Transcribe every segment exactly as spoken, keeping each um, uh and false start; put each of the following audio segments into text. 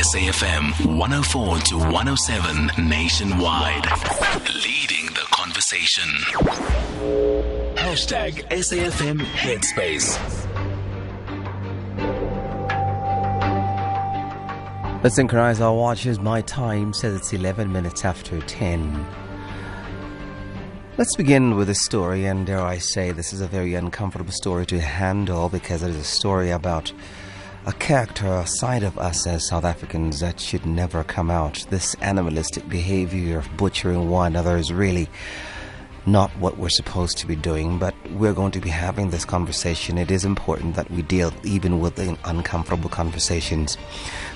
S A F M one oh four to one oh seven nationwide. Leading the conversation. Hashtag S A F M Headspace. Let's synchronize our watches. My time says it's eleven minutes after ten. Let's begin with a story, and dare I say, this is a very uncomfortable story to handle because it is a story about a character, a side of us as South Africans that should never come out. This animalistic behavior of butchering one another is really not what we're supposed to be doing, but we're going to be having this conversation. It is important that we deal even with the uncomfortable conversations.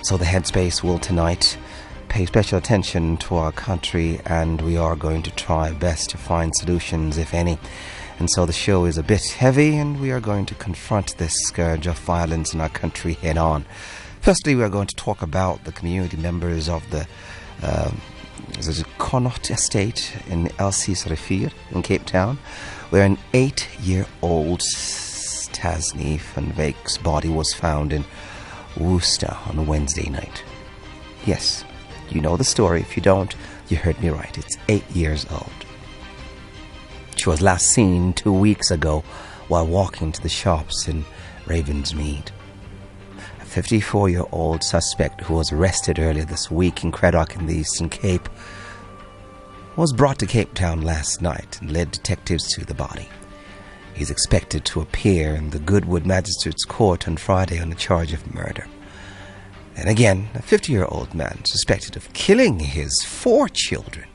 So the Headspace will tonight pay special attention to our country, and we are going to try best to find solutions, if any. And so the show is a bit heavy, and we are going to confront this scourge of violence in our country head on. Firstly, we are going to talk about the community members of the uh, Connaught Estate in Elsiesrivier in Cape Town, where an eight-year-old Tasneem Van Wyk's body was found in Worcester on Wednesday night. Yes, you know the story. If you don't, you heard me right. It's eight years old. She was last seen two weeks ago while walking to the shops in Ravensmead. A fifty-four-year-old suspect who was arrested earlier this week in Cradock in the Eastern Cape was brought to Cape Town last night and led detectives to the body. He's expected to appear in the Goodwood Magistrates Court on Friday on the charge of murder. And again, a fifty-year-old man suspected of killing his four children.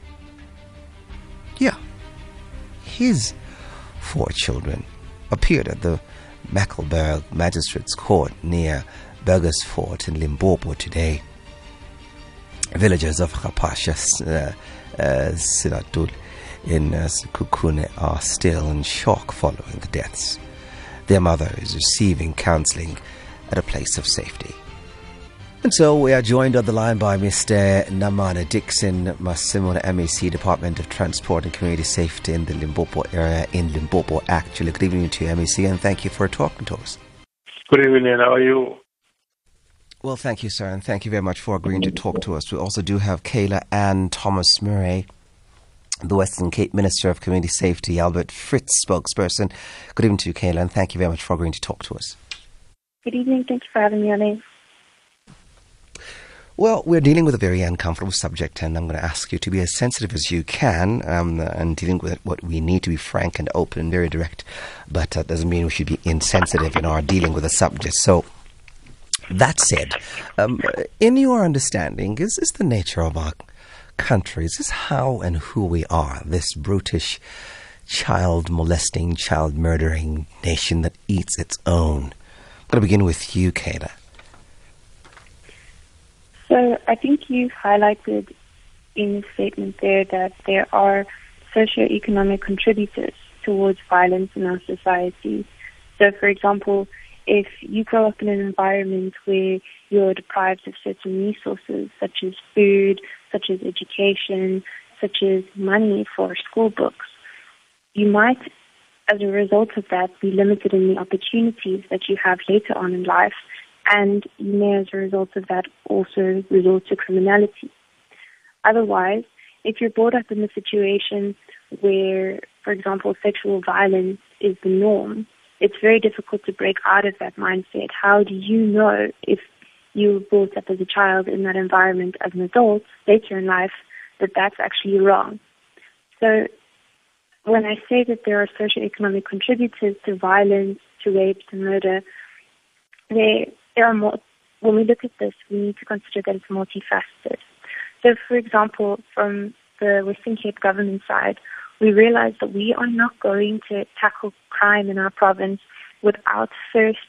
Yeah, his four children appeared at the Mecklenburg Magistrates Court near Burgersfort in Limpopo today. Villagers of Kapasha uh, uh, Sinatul in uh, Sekhukhune are still in shock following the deaths. Their mother is receiving counseling at a place of safety. And so we are joined on the line by Mister Namane Dickson Masemola, M A C, Department of Transport and Community Safety in the Limpopo area, in Limpopo, actually. Good evening to you, M A C, and thank you for talking to us. Good evening, how are you? Well, thank you, sir, and thank you very much for agreeing to talk to us. We also do have Kayla-Ann Thomas-Murray, the Western Cape Minister of Community Safety, Albert Fritz spokesperson. Good evening to you, Kayla, and thank you very much for agreeing to talk to us. Good evening, thank you for having me on in. Well, we're dealing with a very uncomfortable subject, and I'm going to ask you to be as sensitive as you can um, and dealing with what we need to be frank and open and very direct. But that doesn't mean we should be insensitive in our dealing with a subject. So that said, um, in your understanding, is this the nature of our country? Is this how and who we are, this brutish, child-molesting, child-murdering nation that eats its own? I'm going to begin with you, Kayla. So I think you've highlighted in the statement there that there are socioeconomic contributors towards violence in our society. So, for example, if you grow up in an environment where you're deprived of certain resources, such as food, such as education, such as money for school books, you might, as a result of that, be limited in the opportunities that you have later on in life. And you may, as a result of that, also resort to criminality. Otherwise, if you're brought up in a situation where, for example, sexual violence is the norm, it's very difficult to break out of that mindset. How do you know if you were brought up as a child in that environment as an adult later in life that that's actually wrong? So when I say that there are socioeconomic contributors to violence, to rape, to murder, there There are more. When we look at this, we need to consider that it's multifaceted. So, for example, from the Western Cape government side, we realize that we are not going to tackle crime in our province without first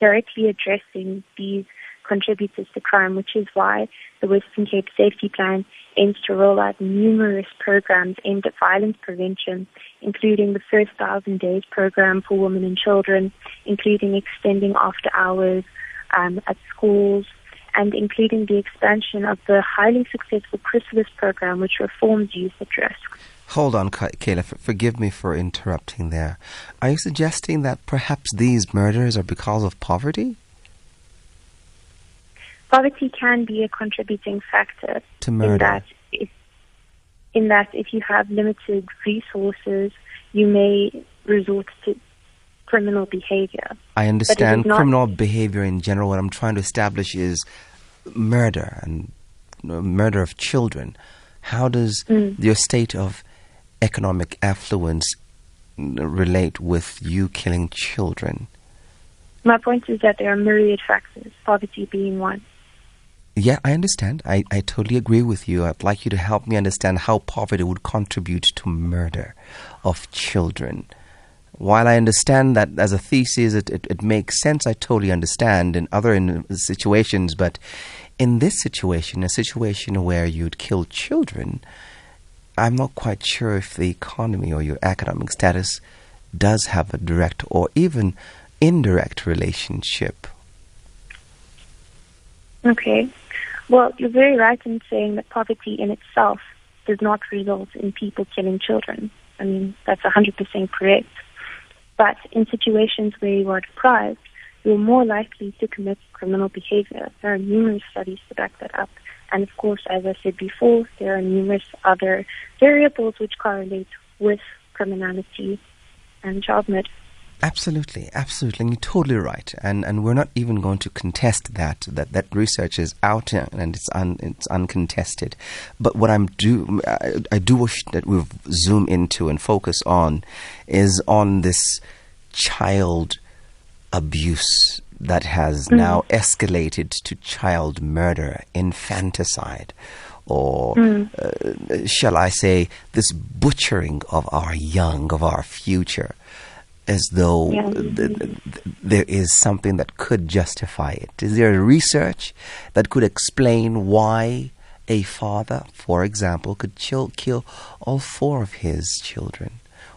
directly addressing these contributors to crime, which is why the Western Cape Safety Plan aims to roll out numerous programs aimed at violence prevention, including the first thousand days program for women and children, including extending after hours um, at schools, and including the expansion of the highly successful Chrysalis program, which reforms youth at risk. Hold on, Kayla, forgive me for interrupting there. Are you suggesting that perhaps these murders are because of poverty? poverty can be a contributing factor to murder. In that, if, in that if you have limited resources, you may resort to criminal behavior. I understand criminal not, behavior in general. What I'm trying to establish is murder and murder of children. How does mm. your state of economic affluence relate with you killing children? My point is that there are myriad factors, poverty being one. Yeah, I understand. I, I totally agree with you. I'd like you to help me understand how poverty would contribute to murder of children. While I understand that as a thesis, it, it, it makes sense, I totally understand in other in, situations, but in this situation, a situation where you'd kill children, I'm not quite sure if the economy or your academic status does have a direct or even indirect relationship. Okay. Well, you're very right in saying that poverty in itself does not result in people killing children. I mean, that's one hundred percent correct. But in situations where you are deprived, you're more likely to commit criminal behavior. There are numerous studies to back that up. And of course, as I said before, there are numerous other variables which correlate with criminality and child murder. Absolutely, absolutely. And you're totally right. And and we're not even going to contest that. That, that research is out and it's un, it's uncontested. But what I'm do, I, I do wish that we zoom into and focus on is on this child abuse that has mm. now escalated to child murder, infanticide, or mm. uh, shall I say this butchering of our young, of our future, as though yeah. th- th- there is something that could justify it. Is there research that could explain why a father, for example, could chill, kill all four of his children?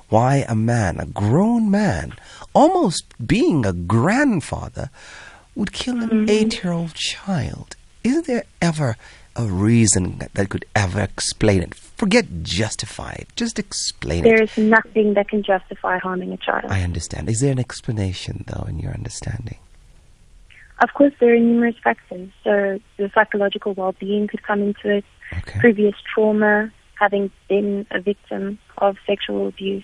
Why a man, a grown man, almost being a grandfather, would kill an mm-hmm. eight-year-old child? Is there ever a reason that, that could ever explain it? Forget justify it. Just explain there it. There is nothing that can justify harming a child. I understand. Is there an explanation, though, in your understanding? Of course, there are numerous factors. So the psychological well-being could come into it, okay. previous trauma, having been a victim of sexual abuse.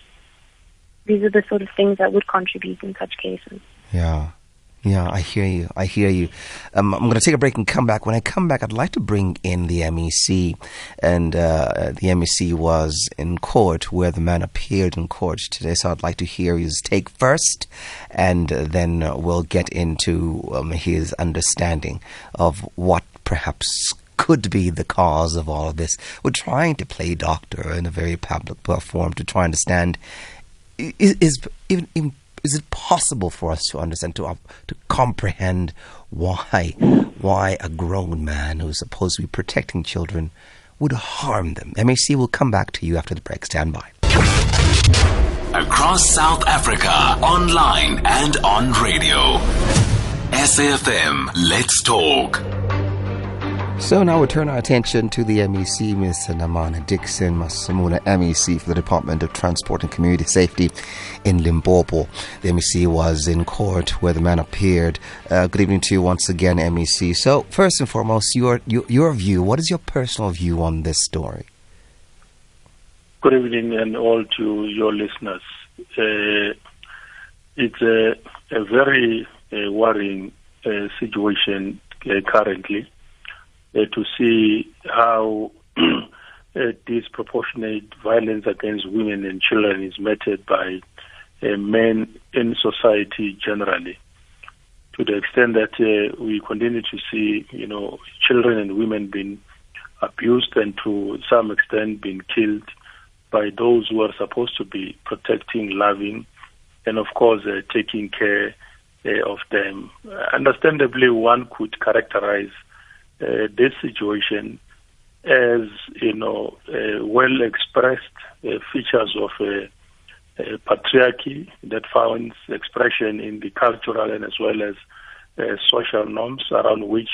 These are the sort of things that would contribute in such cases. Yeah. Yeah, I hear you. I hear you. Um, I'm going to take a break and come back. When I come back, I'd like to bring in the M E C. And uh, the M E C was in court where the man appeared in court today. So I'd like to hear his take first, and then we'll get into um, his understanding of what perhaps could be the cause of all of this. We're trying to play doctor in a very public platform to try and understand, is, is even... even is it possible for us to understand, to uh, to comprehend why why a grown man who is supposed to be protecting children would harm them? M A C will come back to you after the break. Stand by. Across South Africa, online and on radio. S A F M, let's talk. So now we turn our attention to the M E C, Miz Namane Dickson Masemola, M E C for the Department of Transport and Community Safety in Limpopo. The M E C was in court where the man appeared. Uh, good evening to you once again, M E C. So first and foremost, your, your your view, what is your personal view on this story? Good evening and all to your listeners. Uh, it's a, a very uh, worrying uh, situation uh, currently. Uh, to see how uh, disproportionate violence against women and children is meted by uh, men in society generally, to the extent that uh, we continue to see, you know, children and women being abused and to some extent being killed by those who are supposed to be protecting, loving, and of course uh, taking care uh, of them. Understandably, one could characterize Uh, this situation as, you know, uh, well-expressed uh, features of uh, uh, patriarchy that finds expression in the cultural and as well as uh, social norms around which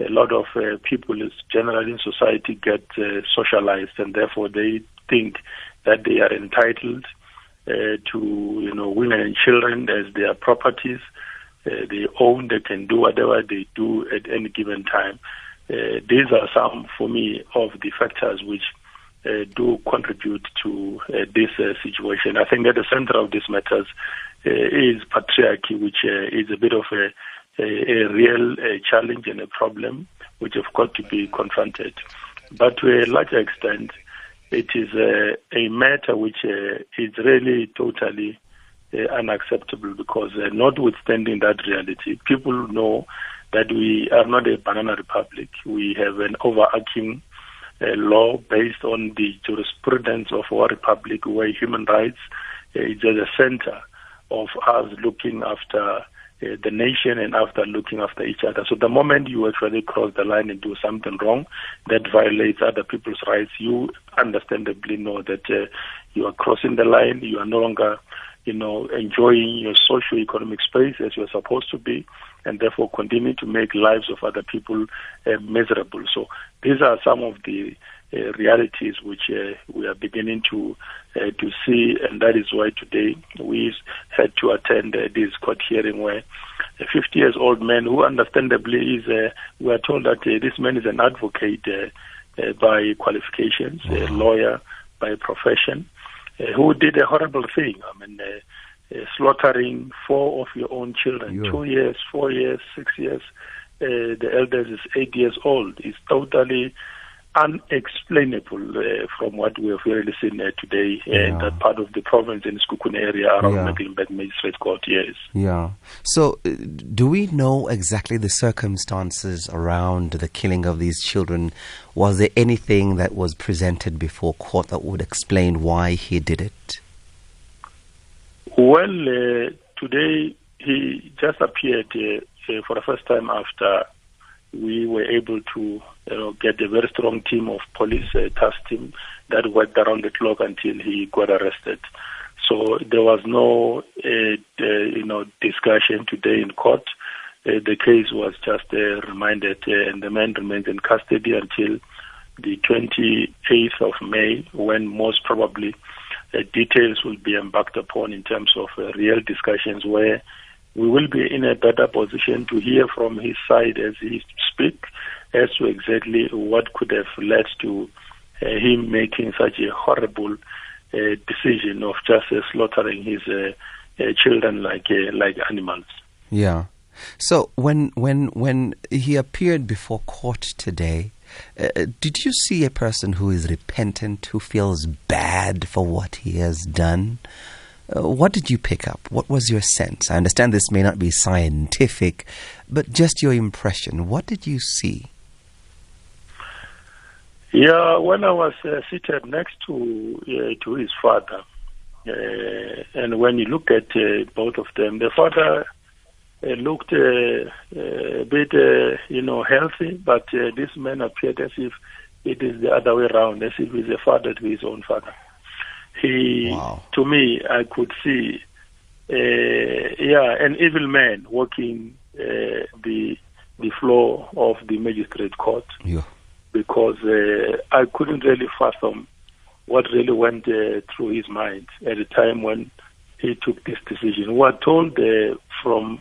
a lot of uh, people generally in society get uh, socialized, and therefore they think that they are entitled uh, to, you know, women and children as their properties, Uh, they own, they can do whatever they do at any given time. Uh, these are some, for me, of the factors which uh, do contribute to uh, this uh, situation. I think that the center of these matters uh, is patriarchy, which uh, is a bit of a, a, a real uh, challenge and a problem, which have got to be confronted. But to a larger extent, it is uh, a matter which uh, is really totally Uh, unacceptable, because uh, notwithstanding that reality, people know that we are not a banana republic. We have an overarching uh, law based on the jurisprudence of our republic, where human rights uh, is at the center of us looking after uh, the nation and after looking after each other. So the moment you actually cross the line and do something wrong that violates other people's rights, you understandably know that uh, you are crossing the line. You are no longer you know, enjoying your socio-economic space as you're supposed to be, and therefore continue to make lives of other people uh, miserable. So these are some of the uh, realities which uh, we are beginning to uh, to see, and that is why today we had to attend uh, this court hearing where a fifty years old man, who understandably is, uh, we are told that uh, this man is an advocate uh, uh, by qualifications, a lawyer by profession, Uh, who did a horrible thing. I mean, uh, uh, slaughtering four of your own children, You're... two years, four years, six years. Uh, the eldest is eight years old. It's totally unexplainable uh, from what we have really seen uh, today uh, yeah. in that part of the province in Sekhukhune area around yeah. Mecklenburg Magistrates Court. Yes. Yeah. So, uh, do we know exactly the circumstances around the killing of these children? Was there anything that was presented before court that would explain why he did it? Well, uh, today he just appeared uh, for the first time after we were able to you know, get a very strong team of police, a task team, that worked around the clock until he got arrested. So there was no uh, uh, you know, discussion today in court. Uh, the case was just uh, remanded, uh, and the man remained in custody until the twenty-eighth of May, when most probably uh, details will be embarked upon in terms of uh, real discussions where we will be in a better position to hear from his side as he speaks as to exactly what could have led to uh, him making such a horrible uh, decision of just uh, slaughtering his uh, uh, children like uh, like animals. Yeah. So when when when he appeared before court today, uh, did you see a person who is repentant, who feels bad for what he has done? Uh, what did you pick up? What was your sense? I understand this may not be scientific, but just your impression. What did you see? Yeah, when I was uh, seated next to uh, to his father, uh, and when you look at uh, both of them, the father uh, looked uh, uh, a bit, uh, you know, healthy, but uh, this man appeared as if it is the other way around, as if he's a father to his own father. He, wow. To me, I could see, uh, yeah, an evil man walking uh, the the floor of the magistrate court, yeah. because uh, I couldn't really fathom what really went uh, through his mind at the time when he took this decision. We are told uh, from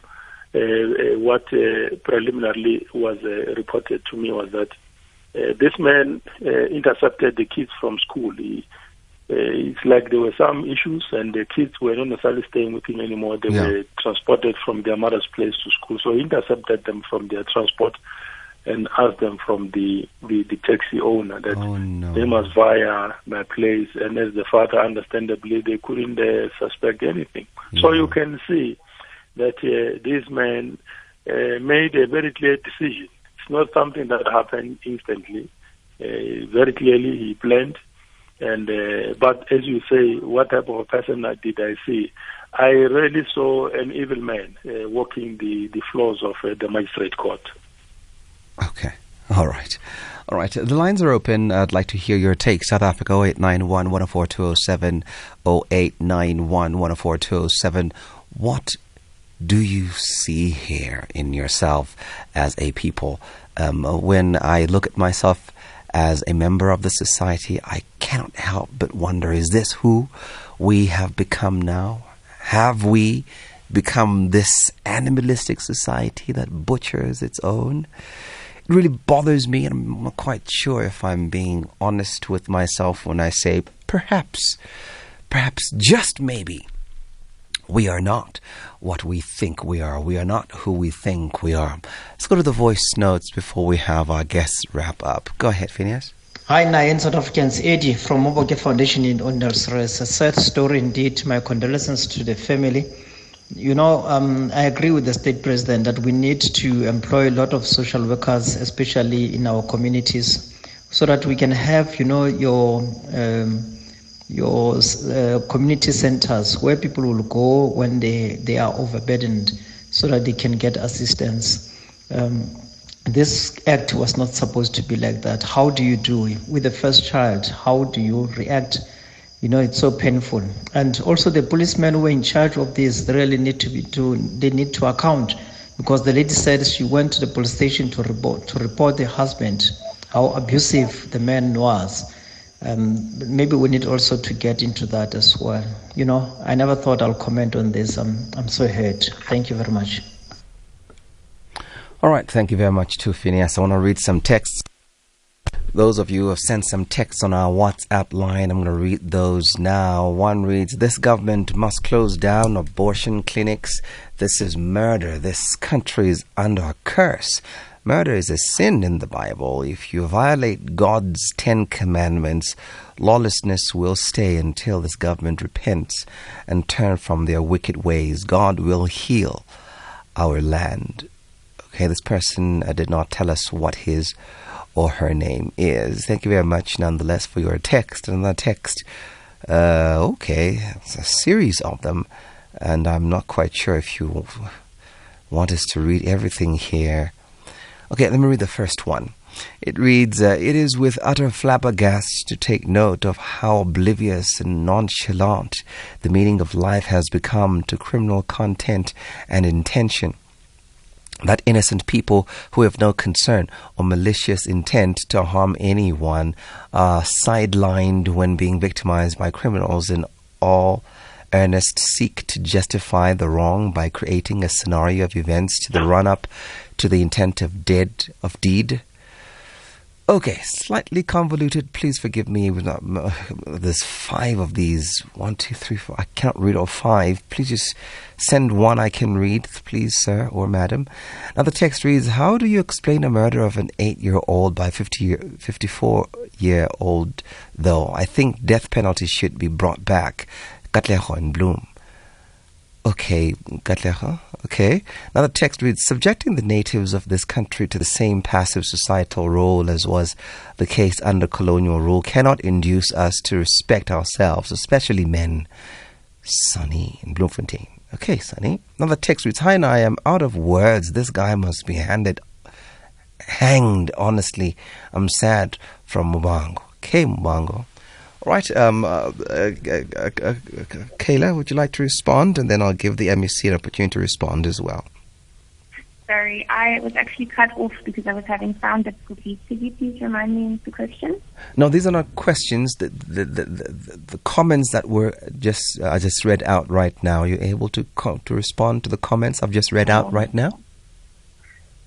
uh, what uh, preliminarily was uh, reported to me was that uh, this man uh, intercepted the kids from school. He, Uh, it's like there were some issues, and the kids were not necessarily staying with him anymore. They yeah. were transported from their mother's place to school. So he intercepted them from their transport and asked them from the, the, the taxi owner that oh, no. they must via my place. And as the father, understandably, they couldn't uh, suspect anything. Yeah. So you can see that uh, this man uh, made a very clear decision. It's not something that happened instantly. Uh, very clearly, he planned. And uh, but as you say, what type of a person did I see? I really saw an evil man uh, walking the, the floors of uh, the magistrate court. Okay. All right. All right. The lines are open. I'd like to hear your take. South Africa, oh eight nine one, one oh four, two oh seven, oh eight nine one, one oh four, two oh seven. What do you see here in yourself as a people? Um, when I look at myself as a member of the society, I cannot help but wonder, is this who we have become now? Have we become this animalistic society that butchers its own. It really bothers me, and I'm not quite sure if I'm being honest with myself when I say perhaps, perhaps just maybe, we are not what we think we are. We are not who we think we are. Let's go to the voice notes before we have our guests wrap up. Go ahead, Phineas. Hi, Nayan, South Africans. Eddie from Mubake Foundation in Underseris. A sad story indeed. My condolences to the family. You know, um, I agree with the state president that we need to employ a lot of social workers, especially in our communities, so that we can have, you know, your... Um, your uh, community centers where people will go when they, they are overburdened so that they can get assistance. Um, this act was not supposed to be like that. How do you do it? With the first child, how do you react? You know, it's so painful. And also the policemen who were in charge of this, they really need to be to, they need to account, because the lady said she went to the police station to report, to report the husband, how abusive the man was. Um, maybe we need also to get into that as well. You know, I never thought I'll comment on this. I'm, I'm so hurt. Thank you very much. All right. Thank you very much too, Phineas. I want to read some texts. Those of you who have sent some texts on our WhatsApp line, I'm going to read those now. One reads, this government must close down abortion clinics. This is murder. This country is under a curse. Murder is a sin in the Bible. If you violate God's Ten Commandments, lawlessness will stay until this government repents and turn from their wicked ways. God will heal our land. Okay, this person uh, did not tell us what his or her name is. Thank you very much, nonetheless, for your text. Another text. Uh, okay, it's a series of them, and I'm not quite sure if you want us to read everything here. Okay, let me read the first one. It reads, uh, it is with utter flabbergast to take note of how oblivious and nonchalant the meaning of life has become to criminal content and intention, that innocent people who have no concern or malicious intent to harm anyone are sidelined when being victimized by criminals in all earnest seek to justify the wrong by creating a scenario of events to the run-up to the intent of deed, of deed. Okay, slightly convoluted. Please forgive me. There's five of these. One, two, three, four. I cannot read all five. Please just send one I can read, please, sir or madam. Now the text reads, how do you explain a murder of an eight-year-old by fifty-four-year-old, though? I think death penalty should be brought back. Katlego in Bloom. Okay, Katlego. Okay. Now the text reads, subjecting the natives of this country to the same passive societal role as was the case under colonial rule cannot induce us to respect ourselves, especially men. Sunny in Bloemfontein. Okay, Sunny. Now the text reads, hi, I am out of words. This guy must be handed, hanged, honestly. I'm sad from Mubango. Okay, Mubango. Right, um, uh, uh, uh, uh, Kayla, would you like to respond? And then I'll give the M E C an opportunity to respond as well. Sorry, I was actually cut off because I was having sound difficulties. Could you please remind me of the question? No, these are not questions. The, the, the, the, the comments that were just I uh, just read out right now, you're able to, co to respond to the comments I've just read oh. out right now?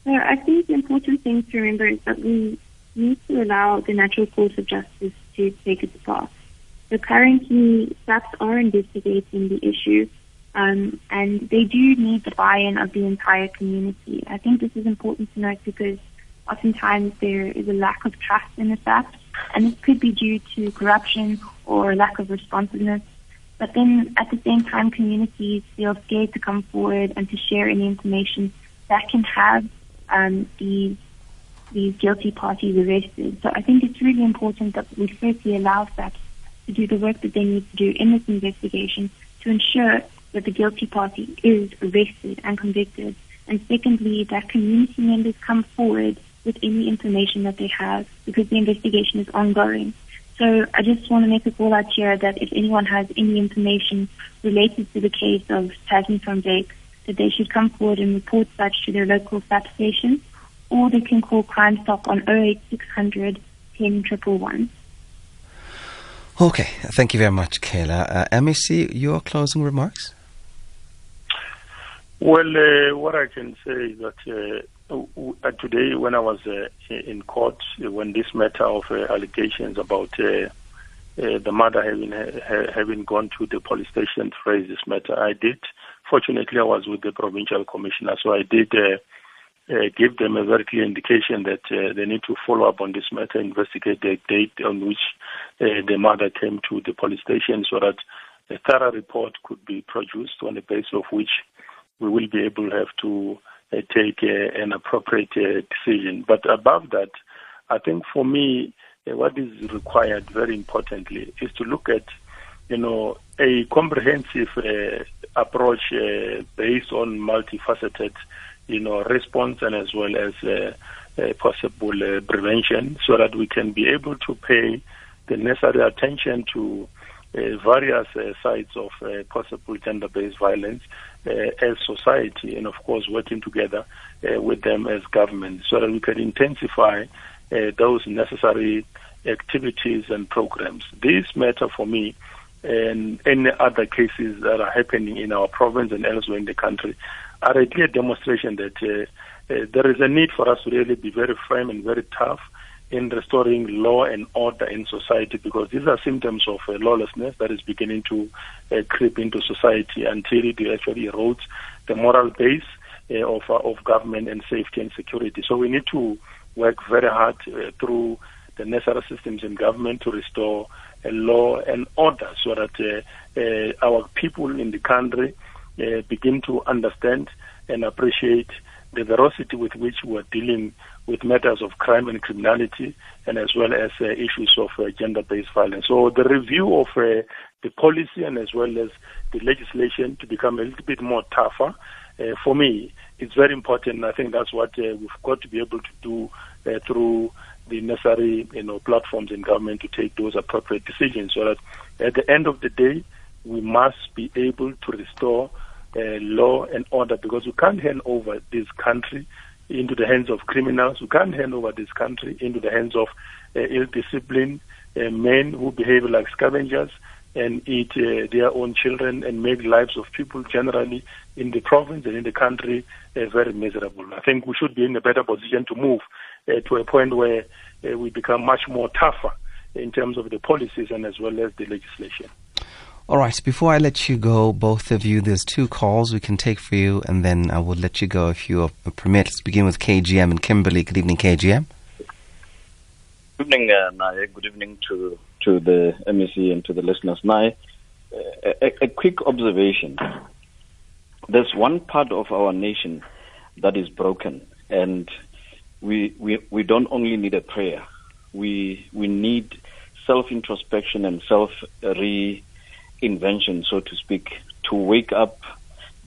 No, I think the important thing to remember is that we need to allow the natural course of justice to take its path. So currently, S A Ps are investigating the issue, um, and they do need the buy-in of the entire community. I think this is important to note because oftentimes there is a lack of trust in the S A Ps, and this could be due to corruption or lack of responsiveness. But then at the same time, communities feel scared to come forward and to share any information that can have um, these these guilty parties arrested. So I think it's really important that we firstly allow S A P S to do the work that they need to do in this investigation to ensure that the guilty party is arrested and convicted. And secondly, that community members come forward with any information that they have because the investigation is ongoing. So I just want to make a call out here that if anyone has any information related to the case of Tasneem Van Wyk, that they should come forward and report such to their local S A P station, or they can call CrimeStop on oh eight six hundred, ten one one one. Okay, thank you very much, Kayla. Uh, M E C, your closing remarks? Well, uh, what I can say is that uh, today when I was uh, in court, when this matter of uh, allegations about uh, uh, the mother having, uh, having gone to the police station to raise this matter, I did. Fortunately, I was with the provincial commissioner, so I did uh, uh, give them a very clear indication that uh, they need to follow up on this matter, investigate the date on which uh, the mother came to the police station so that a thorough report could be produced on the basis of which we will be able to have to uh, take uh, an appropriate uh, decision. But above that, I think for me, uh, what is required very importantly is to look at, you know, a comprehensive uh, approach uh, based on multifaceted, you know, response and as well as uh, uh, possible uh, prevention, so that we can be able to pay the necessary attention to Uh, various uh, sides of uh, possible gender-based violence uh, as society, and of course working together uh, with them as government, so that we can intensify uh, those necessary activities and programs. This matter for me and any other cases that are happening in our province and elsewhere in the country are a clear demonstration that uh, uh, there is a need for us to really be very firm and very tough in restoring law and order in society, because these are symptoms of uh, lawlessness that is beginning to uh, creep into society until it actually erodes the moral base uh, of, uh, of government and safety and security. So we need to work very hard uh, through the necessary systems in government to restore uh, law and order, so that uh, uh, our people in the country uh, begin to understand and appreciate the veracity with which we are dealing with matters of crime and criminality, and as well as uh, issues of uh, gender-based violence. So the review of uh, the policy and as well as the legislation to become a little bit more tougher, uh, for me, it's very important. I think that's what uh, we've got to be able to do uh, through the necessary, you know, platforms in government to take those appropriate decisions, so that at the end of the day, we must be able to restore Uh, law and order, because we can't hand over this country into the hands of criminals. We can't hand over this country into the hands of uh, ill-disciplined uh, men who behave like scavengers and eat uh, their own children and make lives of people generally in the province and in the country uh, very miserable. I think we should be in a better position to move uh, to a point where uh, we become much more tougher in terms of the policies and as well as the legislation. All right, before I let you go, both of you, there's two calls we can take for you, and then I will let you go if you permit. Let's begin with K G M and Kimberley. Good evening, K G M. Good evening, uh, Nai. Good evening to, to the M E C and to the listeners. Nai, a, a, a quick observation. There's one part of our nation that is broken, and we we, we don't only need a prayer. We, we need self-introspection and self-re- invention, so to speak, to wake up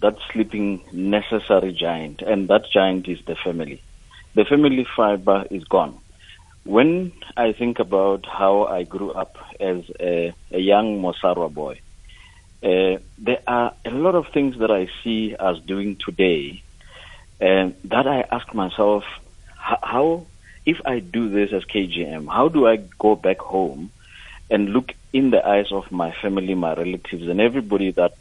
that sleeping necessary giant, and that giant is the family. The family fiber is gone. When I think about how I grew up as a, a young Mosarwa boy, uh, there are a lot of things that I see us doing today, and that I ask myself, how, if I do this as K G M, how do I go back home and look in the eyes of my family, my relatives, and everybody that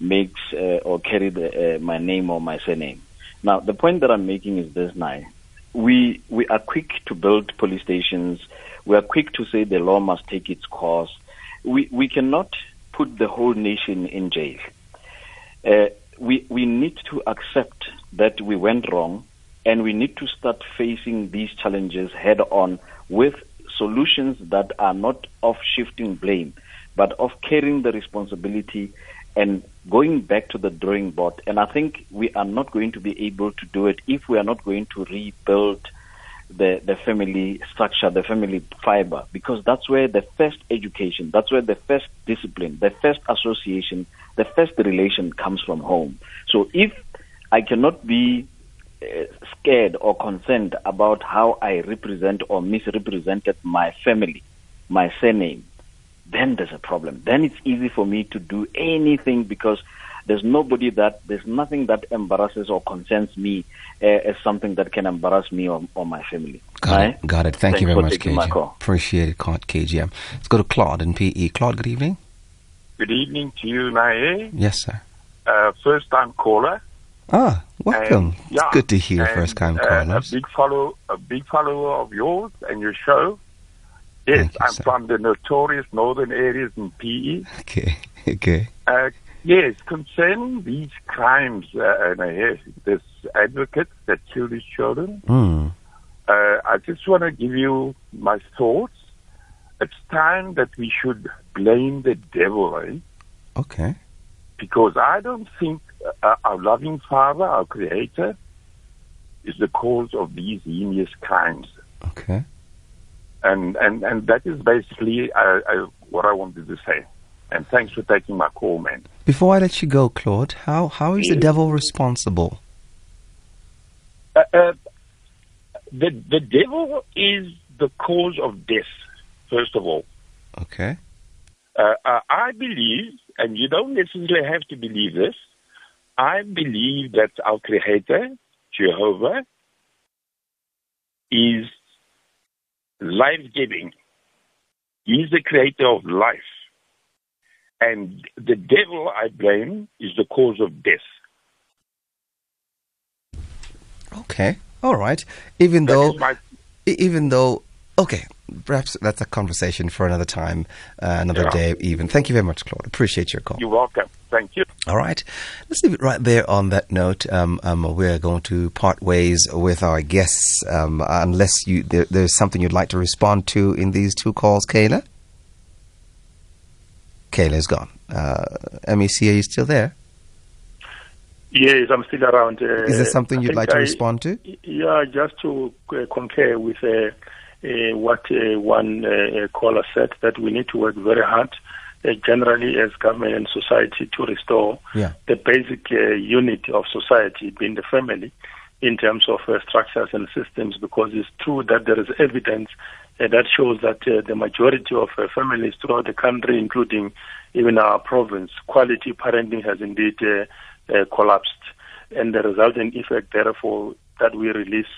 makes uh, or carry the, uh, my name or my surname? Now, the point that I'm making is this, Nai. We, we are quick to build police stations. We are quick to say the law must take its course. We, we cannot put the whole nation in jail. Uh, we, we need to accept that we went wrong, and we need to start facing these challenges head on with solutions that are not of shifting blame, but of carrying the responsibility and going back to the drawing board. And I think we are not going to be able to do it if we are not going to rebuild the, the family structure, the family fiber, because that's where the first education, that's where the first discipline, the first association, the first relation comes from home. So if I cannot be scared or concerned about how I represent or misrepresented my family, my surname, then there's a problem. Then it's easy for me to do anything, because there's nobody that, there's nothing that embarrasses or concerns me uh, as something that can embarrass me or, or my family. Got right? it. Got it. Thank Thanks you very much, K G M. Appreciate it, K G M. Let's go to Claude in P E. Claude, good evening. Good evening to you, Nae. Yes, sir. Uh, first time caller. Ah, welcome. And, yeah, it's good to hear and, first time callers. Uh, a big follow, a big follower of yours and your show. Yes, you, I'm sir. from the notorious northern areas in P E. Okay, okay. Uh, yes, concerning these crimes, uh, and uh, this advocate that killed his children, mm. uh, I just want to give you my thoughts. It's time that we should blame the devil, eh? Okay. Because I don't think uh, our loving Father, our Creator, is the cause of these heinous crimes. Okay. And and, and that is basically uh, uh, what I wanted to say. And thanks for taking my call, man. Before I let you go, Claude, how how is yes. the devil responsible? Uh, uh, the the devil is the cause of death, first of all. Okay. Uh, I believe, and you don't necessarily have to believe this, I believe that our Creator, Jehovah, is life-giving. He's the creator of life. And the devil, I blame, is the cause of death. Okay, all right. Even that though, my... even though, okay. Perhaps that's a conversation for another time, uh, another yeah. day even. Thank you very much, Claude. Appreciate your call. You're welcome. Thank you. All right. Let's leave it right there on that note. Um, um, we're going to part ways with our guests, um, unless you there, there's something you'd like to respond to in these two calls, Kayla. Kayla's gone. Uh, M E C, are you still there? Yes, I'm still around. Uh, Is there something I you'd like I, to respond to? Yeah, just to uh, concur with... Uh, Uh, what uh, one uh, caller said, that we need to work very hard uh, generally as government and society to restore yeah. the basic uh, unit of society, being the family, in terms of uh, structures and systems, because it's true that there is evidence uh, that shows that uh, the majority of uh, families throughout the country, including even our province, quality parenting has indeed uh, uh, collapsed. And the resulting effect, therefore, that we release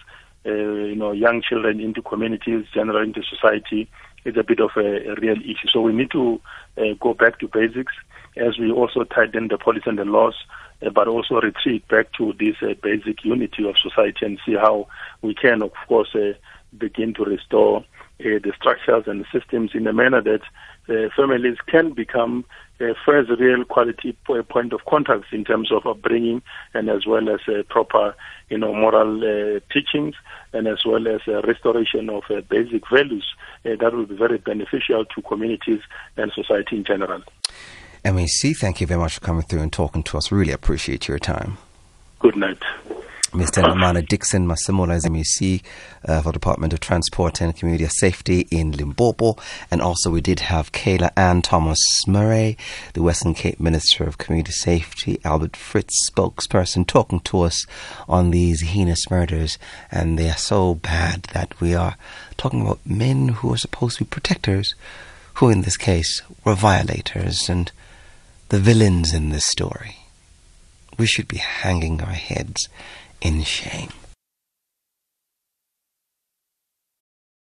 Uh, you know, young children into communities, generally into society, is a bit of a, a real issue. So we need to uh, go back to basics as we also tighten the policy and the laws, uh, but also retreat back to this uh, basic unity of society and see how we can, of course, uh, begin to restore uh, the structures and the systems in a manner that uh, families can become uh, first real quality point of contacts in terms of upbringing and as well as uh, proper, you know, moral uh, teachings, and as well as uh, restoration of uh, basic values uh, that will be very beneficial to communities and society in general. M E C, thank you very much for coming through and talking to us. Really appreciate your time. Good night. Mister Namane Dickson Masemola is M E C uh, for Department of Transport and Community Safety in Limpopo. And also we did have Kayla-Ann Thomas-Murray, the Western Cape Minister of Community Safety, Albert Fritz spokesperson, talking to us on these heinous murders. And they are so bad that we are talking about men who are supposed to be protectors, who in this case were violators and the villains in this story. We should be hanging our heads in shame.